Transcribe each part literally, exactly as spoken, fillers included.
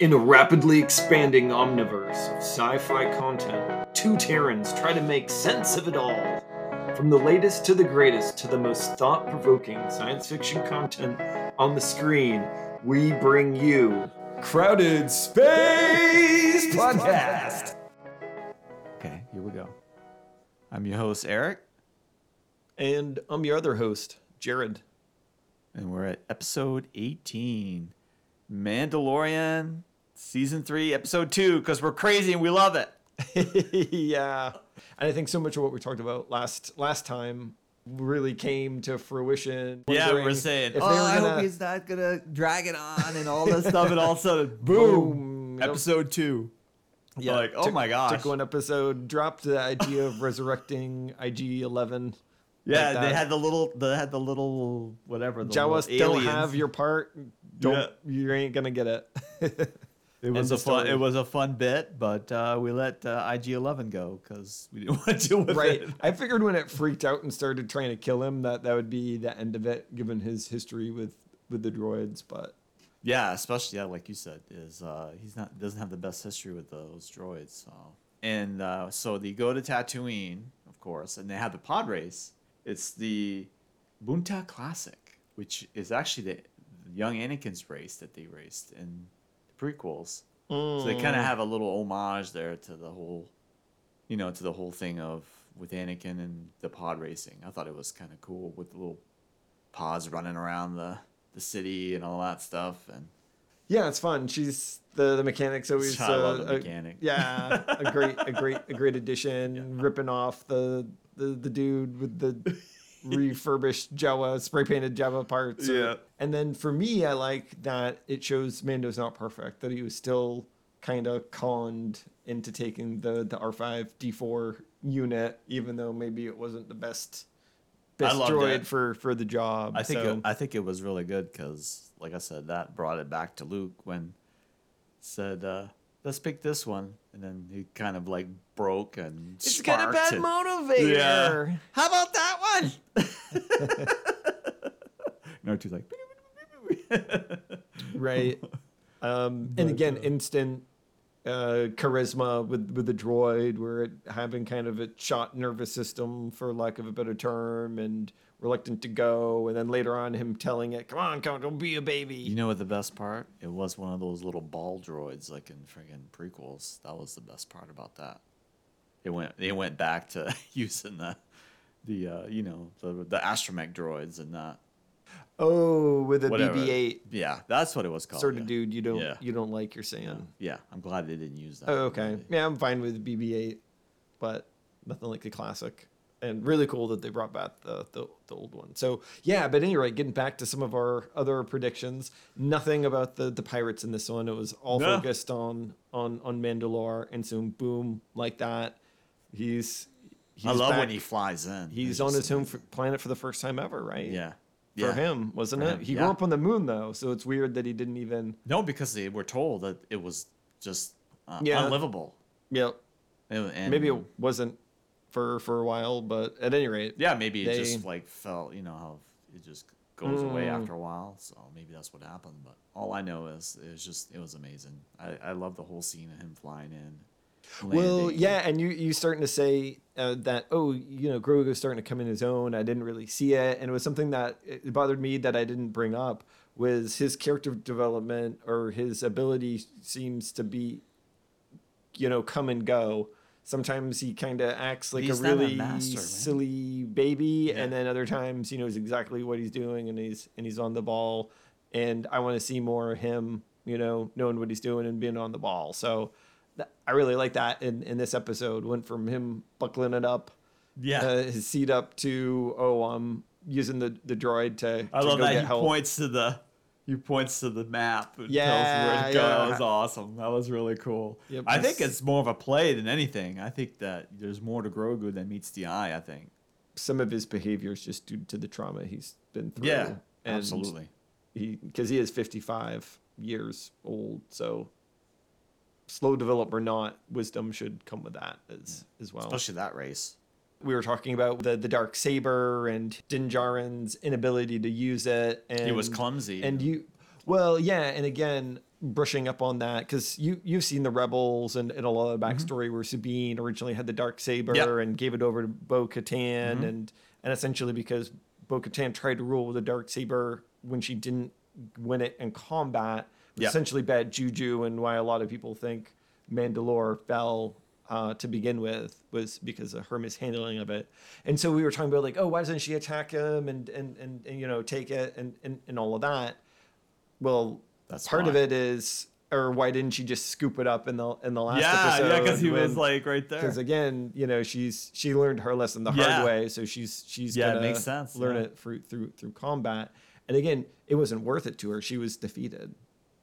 In a rapidly expanding omniverse of sci-fi content, two Terrans try to make sense of it all. From the latest to the greatest to the most thought-provoking science fiction content on the screen, we bring you Crowded Space Podcast! Okay, here we go. I'm your host, Eric. And I'm your other host, Jared. And we're at episode eighteen, Mandalorian. Season three, episode two, because we're crazy and we love it. Yeah. And I think so much of what we talked about last last time really came to fruition. Yeah, we're saying, oh, I gonna... hope he's not going to drag it on and all this stuff. And all of a sudden, boom, boom. Episode two. Yeah. Like, took, oh my gosh. Took one episode, dropped the idea of resurrecting I G eleven. Yeah, like they had the little, they had the little, whatever. The Jawas little don't have your part. Don't, yeah. You ain't going to get it. It was a fun, it was a fun bit, but uh, we let uh, I G eleven go because we didn't want to deal with right. it. I figured when it freaked out and started trying to kill him, that that would be the end of it, given his history with, with the droids. But yeah, especially yeah, like you said, is uh, he's not doesn't have the best history with those droids. So and uh, so they go to Tatooine, of course, and they have the pod race. It's the Bunta Classic, which is actually the young Anakin's race that they raced in prequels. Mm. So they kind of have a little homage there to the whole, you know, to the whole thing of with Anakin and the pod racing. I thought it was kind of cool with the little pods running around the, the city and all that stuff. And yeah, it's fun. She's the, the mechanic's always uh, I love the mechanic. A, yeah, a great a great a great addition. Yeah. Ripping off the, the the dude with the refurbished Jawa, spray painted Jawa parts. Yeah. And then for me, I like that it shows Mando's not perfect, that he was still kind of conned into taking the, the R five D four unit, even though maybe it wasn't the best, best droid for, for the job. I think, so. it, I think it was really good because, like I said, that brought it back to Luke when said, uh, let's pick this one. And then he kind of like broke and it's got a bad and, motivator. Yeah. How about that one? No, she's like, right. Um, and again, instant uh, charisma with, with the droid. We're having kind of a shot nervous system, for lack of a better term, and reluctant to go. And then later on, him telling it, come on, come on, don't be a baby. You know what the best part? It was one of those little ball droids like in friggin' prequels. That was the best part about that. They went, they went back to using the, the uh, you know, the, the astromech droids and that. Oh, with a B B eight. Yeah, that's what it was called. Sort of, yeah. Dude, you don't yeah. you don't like your sand. Yeah. yeah, I'm glad they didn't use that. Oh, okay. Really. Yeah, I'm fine with B B eight, but nothing like the classic. And really cool that they brought back the, the, the old one. So, yeah, but anyway, getting back to some of our other predictions, nothing about the, the pirates in this one. It was all no. focused on, on, on Mandalore. And so, boom, like that. He's, he's I love back. When he flies in. He's on his home for, planet for the first time ever, right? Yeah. For yeah. him, wasn't for it? Him, he yeah. grew up on the moon, though, so it's weird that he didn't even... No, because they were told that it was just uh, yeah. unlivable. Yeah. And, and maybe it wasn't for, for a while, but at any rate... Yeah, maybe they... it just like fell, you know, how it just goes mm. away after a while, so maybe that's what happened. But all I know is it was just, it was amazing. I, I love the whole scene of him flying in. Landing. Well, yeah, and you you starting to say uh, that, oh, you know, Grogu's starting to come in his own. I didn't really see it, and it was something that it bothered me that I didn't bring up was his character development or his ability seems to be, you know, come and go. Sometimes he kind of acts like he's a really a master, silly baby, yeah. and then other times he knows exactly what he's doing and he's and he's on the ball. And I want to see more of him, you know, knowing what he's doing and being on the ball. So. I really like that in, in this episode. Went from him buckling it up, yeah, uh, his seat up to oh, I'm using the, the droid to. I to love go that get he help. points to the he points to the map and yeah, tells where to yeah. go. That was awesome. That was really cool. Yep, I think it's more of a play than anything. I think that there's more to Grogu than meets the eye. I think some of his behavior is just due to the trauma he's been through. Yeah, and absolutely. He because he is fifty-five years old, so. Slow develop or not, wisdom should come with that as yeah. as well. Especially that race. We were talking about the, the Darksaber and Din Djarin's inability to use it. And, he was clumsy. And you, well, yeah, and again, brushing up on that, because you you've seen the Rebels and, and a lot of the backstory mm-hmm. where Sabine originally had the Darksaber yep. and gave it over to Bo-Katan, mm-hmm. and and essentially because Bo-Katan tried to rule with the Darksaber when she didn't win it in combat, it was yep. essentially bad juju, and why a lot of people think Mandalore fell uh, to begin with was because of her mishandling of it. And so we were talking about like, oh, why doesn't she attack him and and and, and you know take it and, and and all of that? Well. That's part why. Of it is, or why didn't she just scoop it up in the in the last yeah, episode? Yeah, because he when, was like right there. Because again, you know, she's she learned her lesson the yeah. hard way, so she's she's yeah, gonna it makes sense, learn yeah. it through through through combat. And again, it wasn't worth it to her. She was defeated.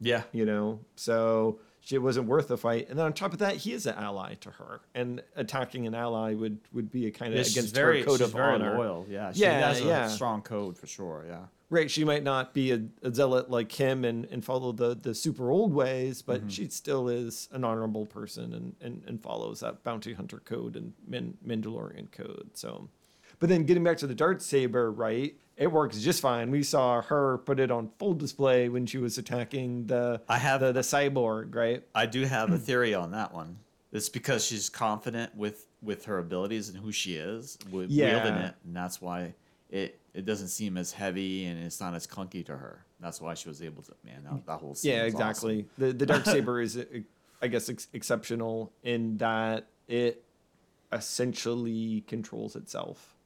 Yeah, you know, so she wasn't worth the fight. And then on top of that, he is an ally to her, and attacking an ally would would be a kind of yeah, against very, her code she's of very honor. Loyal. Yeah, she yeah, has a yeah. strong code for sure. Yeah. Right, she might not be a, a zealot like him and, and follow the, the super old ways, but mm-hmm. she still is an honorable person and, and, and follows that bounty hunter code and Min, Mandalorian code. So, but then getting back to the Darksaber, right, it works just fine. We saw her put it on full display when she was attacking the I have the, the cyborg, right? I do have a theory on that one. It's because she's confident with, with her abilities and who she is, with yeah. wielding it, and that's why it... it doesn't seem as heavy and it's not as clunky to her. That's why she was able to, man, that, that whole scene. Yeah, exactly. Awesome. The the Darksaber is, I guess, ex- exceptional in that it essentially controls itself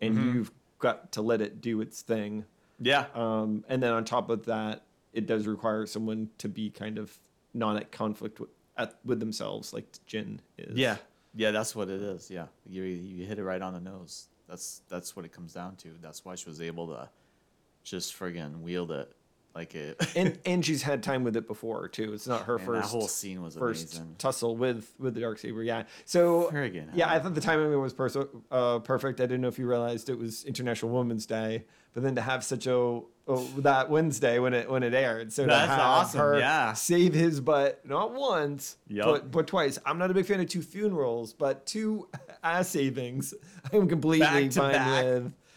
and mm-hmm. you've got to let it do its thing. Yeah. Um, and then on top of that, it does require someone to be kind of not at conflict with, at, with themselves like Jyn is. Yeah. Yeah, that's what it is. Yeah. You, you hit it right on the nose. That's that's what it comes down to. That's why she was able to just friggin' wield it like it. and and she's had time with it before too. It's not her Man, first. That whole scene was first amazing. Tussle with with the Darksaber. Yeah. So friggin' yeah, I thought the timing was pers- uh, perfect. I didn't know if you realized it was International Women's Day, but then to have such a oh, that Wednesday when it when it aired, so that's to have awesome. Her yeah. save his butt not once, yep. but but twice. I'm not a big fan of two funerals, but two. Ass savings. I'm completely fine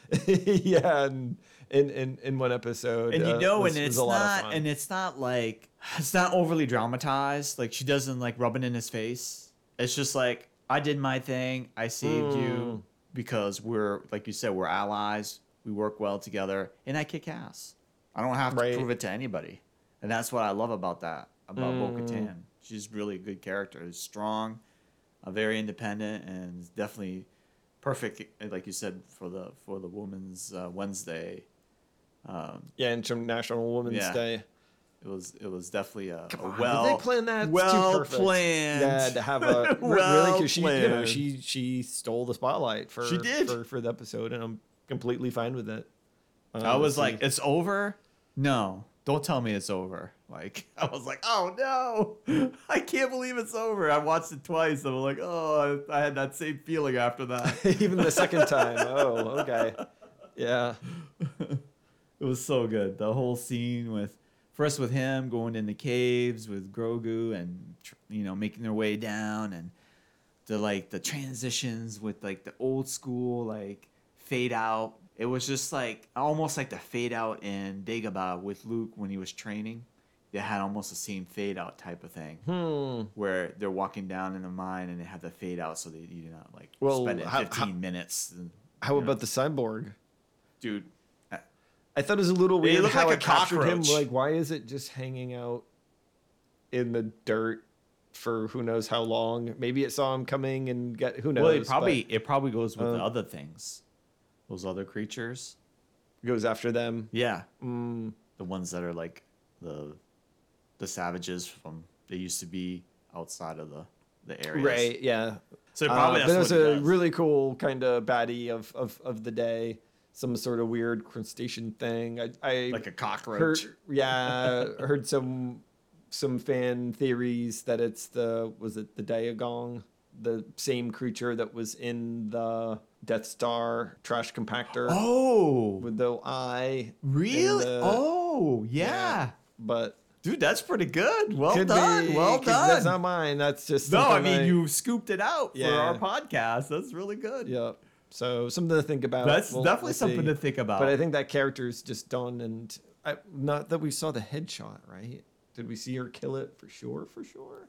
with, yeah, and in in in one episode. And you know, uh, was, and it's not, and it's not like it's not overly dramatized. Like she doesn't like rub it in his face. It's just like I did my thing. I saved mm. you because we're like you said, we're allies. We work well together, and I kick ass. I don't have to right. prove it to anybody, and that's what I love about that about mm. Bo-Katan. She's really a good character. She's strong. Uh, very independent and definitely perfect, like you said, for the for the Women's uh, Wednesday. Um, yeah, International Women's yeah. Day. It was it was definitely a, a well did they plan that well planned. Yeah, to have a well really because she planned. You know she she stole the spotlight for she did. For, for the episode, and I'm completely fine with it. Um, I was like, it's over? No, don't tell me it's over. Like, I was like, oh no, I can't believe it's over. I watched it twice. And I'm like, oh, I, I had that same feeling after that. Even the second time. Oh, okay. Yeah. It was so good. The whole scene with, first with him going in the caves with Grogu and, you know, making their way down and the, like, the transitions with, like, the old school, like, fade out. It was just, like, almost like the fade out in Dagobah with Luke when he was training. They had almost the same fade out type of thing hmm. where they're walking down in the mine and they have the fade out. So they, you do not like well, spend it how, fifteen how, minutes. And, how about know. The cyborg? Dude. I, I thought it was a little weird. It looked how like it a captured him. Like, why is it just hanging out in the dirt for who knows how long? Maybe it saw him coming and got, who knows? Well, it probably, but, it probably goes with uh, the other things. Those other creatures. Goes after them. Yeah. Mm. The ones that are like the... the savages from they used to be outside of the the areas. Right, yeah. So probably uh, that's but it was what a it does. Really cool kind of baddie of, of of the day. Some sort of weird crustacean thing. I, I like a cockroach. Heard, yeah, heard some some fan theories that it's the was it the Diagong, the same creature that was in the Death Star trash compactor. Oh, with the eye. Really? The, oh, yeah. yeah but. Dude, that's pretty good. Well Could done. Be, well done. That's not mine. That's just no. I mean, I, you scooped it out yeah. for our podcast. That's really good. Yeah. So something to think about. That's we'll, definitely we'll something see. To think about. But I think that character is just done, and I, not that we saw the headshot, right? Did we see her kill it for sure? For sure.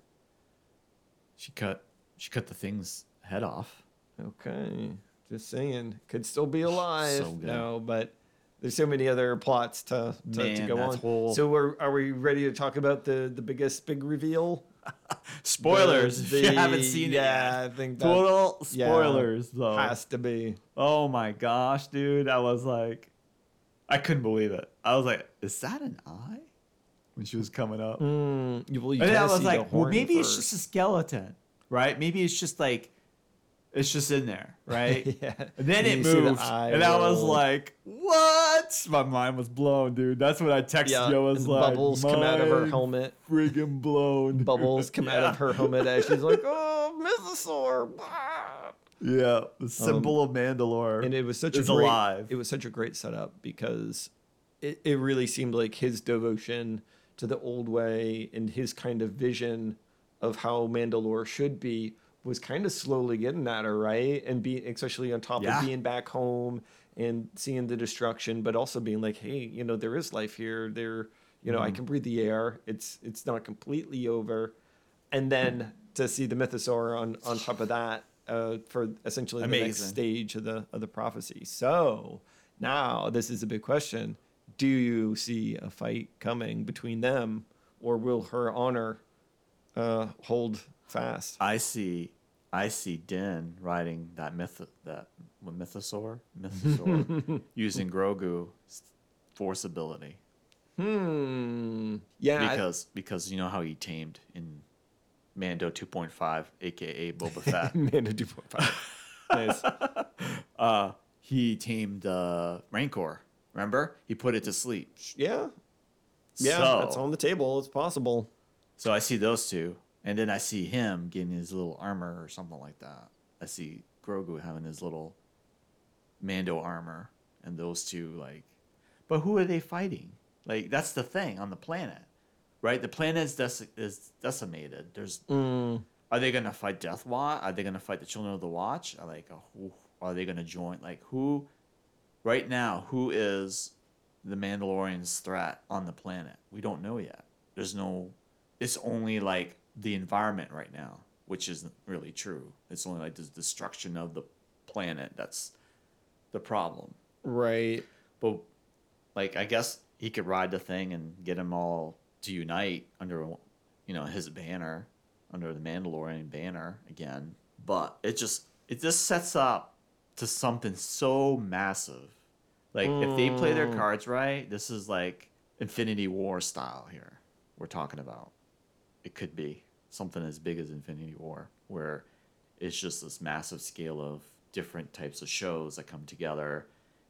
She cut. She cut the thing's head off. Okay, just saying, could still be alive. So no, but there's so many other plots to to, Man, to go on. Whole... So we're, are we ready to talk about the the biggest big reveal? Spoilers. The, if you haven't seen yeah, it. Yeah, I think total spoilers yeah, though. Has to be. Oh my gosh, dude! I was like, I couldn't believe it. I was like, is that an eye? When she was coming up, mm, well, you and I was like, well, maybe first. It's just a skeleton, right? Maybe it's just like. It's just in there, right? yeah. And then and it moved, the and I was like, "What?" My mind was blown, dude. That's when I texted yeah, you. I was like, "Bubbles come out of her helmet, friggin' blown." Bubbles come yeah. out of her helmet as she's like, "Oh, Mythosaur!" Yeah, the symbol um, of Mandalore, and it was such a great, alive. It was such a great setup because it, it really seemed like his devotion to the old way and his kind of vision of how Mandalore should be. Was kind of slowly getting at her, right? And being, especially on top yeah. of being back home and seeing the destruction, but also being like, hey, you know, there is life here. There, you know, mm. I can breathe the air. It's it's not completely over. And then to see the Mythosaur on, on top of that uh, for essentially Amazing. The next stage of the of the prophecy. So now this is a big question. Do you see a fight coming between them, or will her honor uh, hold... fast. I see, I see Din riding that myth, that mythosaur, mythosaur, using Grogu's force ability. Hmm. Yeah. Because I, because you know how he tamed in Mando two point five, aka Boba Fett. Mando two point five. Nice. Uh, he tamed uh, Rancor. Remember? He put it to sleep. Yeah. Yeah. So, that's on the table. It's possible. So I see those two. And then I see him getting his little armor or something like that. I see Grogu having his little Mando armor and those two, like... But who are they fighting? Like, that's the thing on the planet, right? The planet is, dec- is decimated. There's... Mm. Are they going to fight Death Watch? Are they going to fight the Children of the Watch? Are, like, who, are they going to join? Like, who... Right now, who is the Mandalorian's threat on the planet? We don't know yet. There's no... It's only, like... the environment right now, which isn't really true. It's only like the destruction of the planet that's the problem, right? But like, I guess he could ride the thing and get them all to unite under, you know, his banner, under the Mandalorian banner again. But it just it just sets up to something so massive. Like mm. if they play their cards right, this is like Infinity War style here we're talking about. It could be something as big as Infinity War, where it's just this massive scale of different types of shows that come together.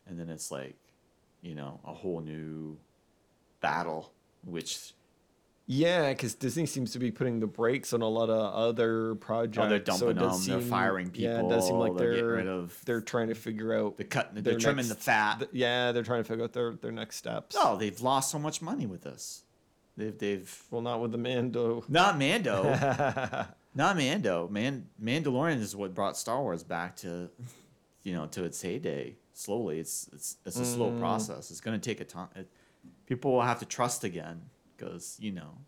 And then it's like, you know, a whole new battle, which... Yeah, because Disney seems to be putting the brakes on a lot of other projects. Oh, they're dumping so it them. Seem, they're firing people. Yeah, it does seem like they're, they're getting rid of... They're trying to figure out... They're, cutting, they're trimming next, the fat. Th- yeah, they're trying to figure out their, their next steps. Oh, they've lost so much money with this. They've, they've well, not with the Mando. Not Mando. not Mando. Man, Mandalorian is what brought Star Wars back to, you know, to its heyday. Slowly, it's it's it's a mm. slow process. It's going to take a time. It, people will have to trust again because you know,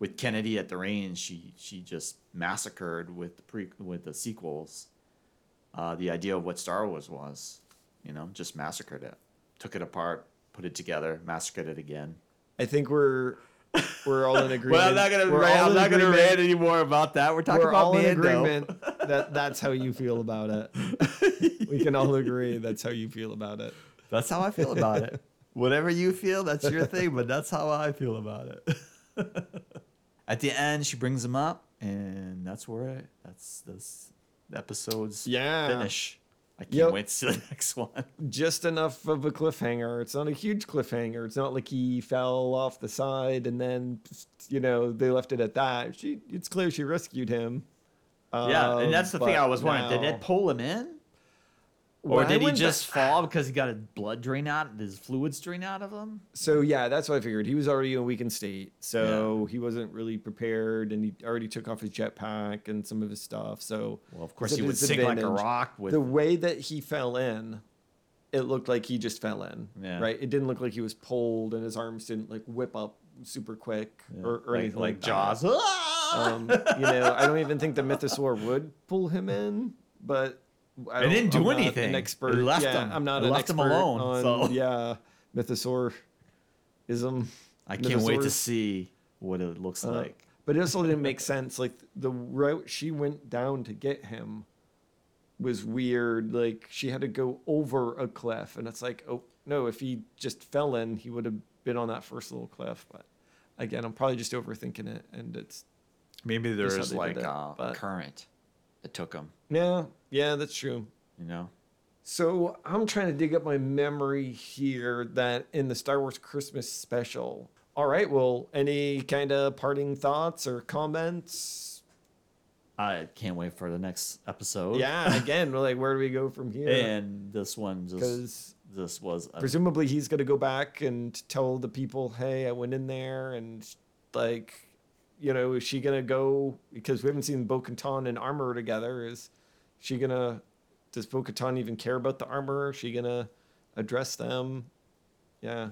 with Kennedy at the reins, she she just massacred with the pre with the sequels, uh, the idea of what Star Wars was. You know, just massacred it, took it apart, put it together, massacred it again. I think we're. We're all in agreement. Well, I'm not gonna rant, I'm not gonna rant anymore about that. We're talking We're about all Mando. In agreement that that's how you feel about it. We can all agree that's how you feel about it. That's how I feel about it. Whatever you feel, that's your thing, but that's how I feel about it. At the end, she brings him up, and that's where it. That's this episode's yeah. finish. I can't yep. wait to see the next one. Just enough of a cliffhanger. It's not a huge cliffhanger. It's not like he fell off the side and then, you know, they left it at that. She, it's clear she rescued him. Yeah, um, and that's the thing I was wondering. Now, did it pull him in? Or did he just the, fall because he got his blood drained out, his fluids drained out of him? So, yeah, that's what I figured. He was already in a weakened state, so yeah. he wasn't really prepared, and he already took off his jetpack and some of his stuff. So, well, of course, he would sink like a rock. With the way that he fell in, it looked like he just fell in, yeah. right? It didn't look like he was pulled, and his arms didn't like whip up super quick yeah. or, or like, anything like, like Jaws. Um, you know, I don't even think the Mythosaur would pull him in, but I don't, didn't do I'm anything. An expert, it left yeah, him. I'm not it an left expert him alone, on so. yeah, Mythosaurism. I can't Mythosaur. wait to see what it looks uh, like. But it also didn't make sense. Like the route she went down to get him was weird. Like she had to go over a cliff, and it's like, oh no, if he just fell in, he would have been on that first little cliff. But again, I'm probably just overthinking it, and it's maybe there is like a uh, current that took him. Yeah, yeah, that's true. You know. So I'm trying to dig up my memory here that in the Star Wars Christmas special. All right. Well, any kind of parting thoughts or comments? I can't wait for the next episode. Yeah. Again, we're like, where do we go from here? And this one just this was a- presumably he's going to go back and tell the people, hey, I went in there and like, you know, is she going to go because we haven't seen Bo-Katan and armor together? Is she going to does Bo-Katan even care about the armor? Is she going to address them? Yeah.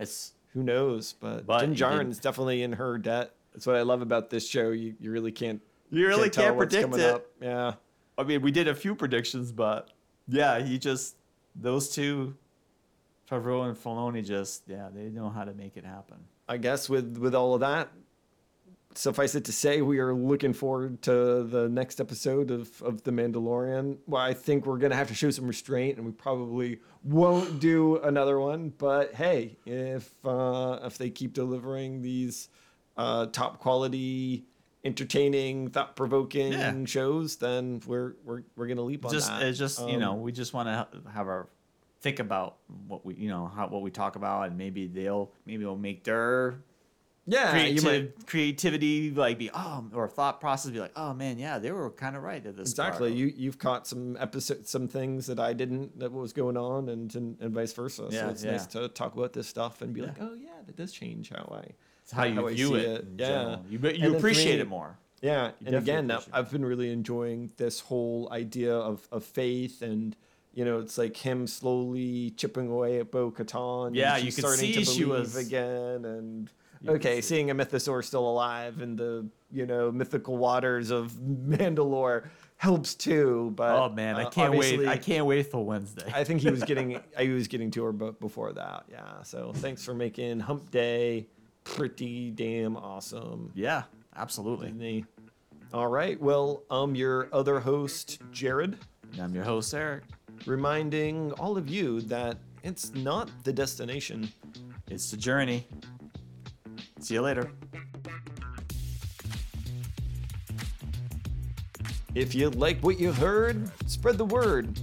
It's. Who knows? But, but Din Djarin is definitely in her debt. That's what I love about this show. You you really can't you really can't, can't predict it. Up. Yeah, I mean we did a few predictions, but yeah, he just those two, Favreau and Filoni, just yeah they know how to make it happen. I guess with with all of that, suffice it to say, we are looking forward to the next episode of, of The Mandalorian. Well, I think we're going to have to show some restraint and we probably won't do another one. But hey, if uh, if they keep delivering these uh, top quality, entertaining, thought-provoking yeah. shows, then we're we're we're going to leap on just, that. It's just, um, you know, we just want to have our think about what we, you know, how, what we talk about and maybe they'll maybe we'll make their Yeah, Creative, you might, creativity, like be oh, or thought process, be like, oh man, yeah, they were kind of right at this. Exactly, part. you you've caught some episode, some things that I didn't, that was going on, and and, and vice versa. Yeah, so it's yeah. nice to talk about this stuff and be yeah. like, oh yeah, that does change how I, it's how, how you how view I see it. it. Yeah, you you appreciate me, it more. Yeah, you and again, I've been really enjoying this whole idea of of faith and. You know, it's like him slowly chipping away at Bo-Katan. Yeah, and you could starting see to believe she was again and. You okay, see. seeing a Mythosaur still alive in the, you know, mythical waters of Mandalore helps too. But oh man, I can't uh, wait! I can't wait for Wednesday. I think he was getting, I was getting to her before that. Yeah. So thanks for making Hump Day pretty damn awesome. Yeah, absolutely. Disney. All right. Well, I'm your other host, Jared. And I'm your host, Eric. Reminding all of you that it's not the destination; it's the journey. See you later. If you like what you heard, spread the word.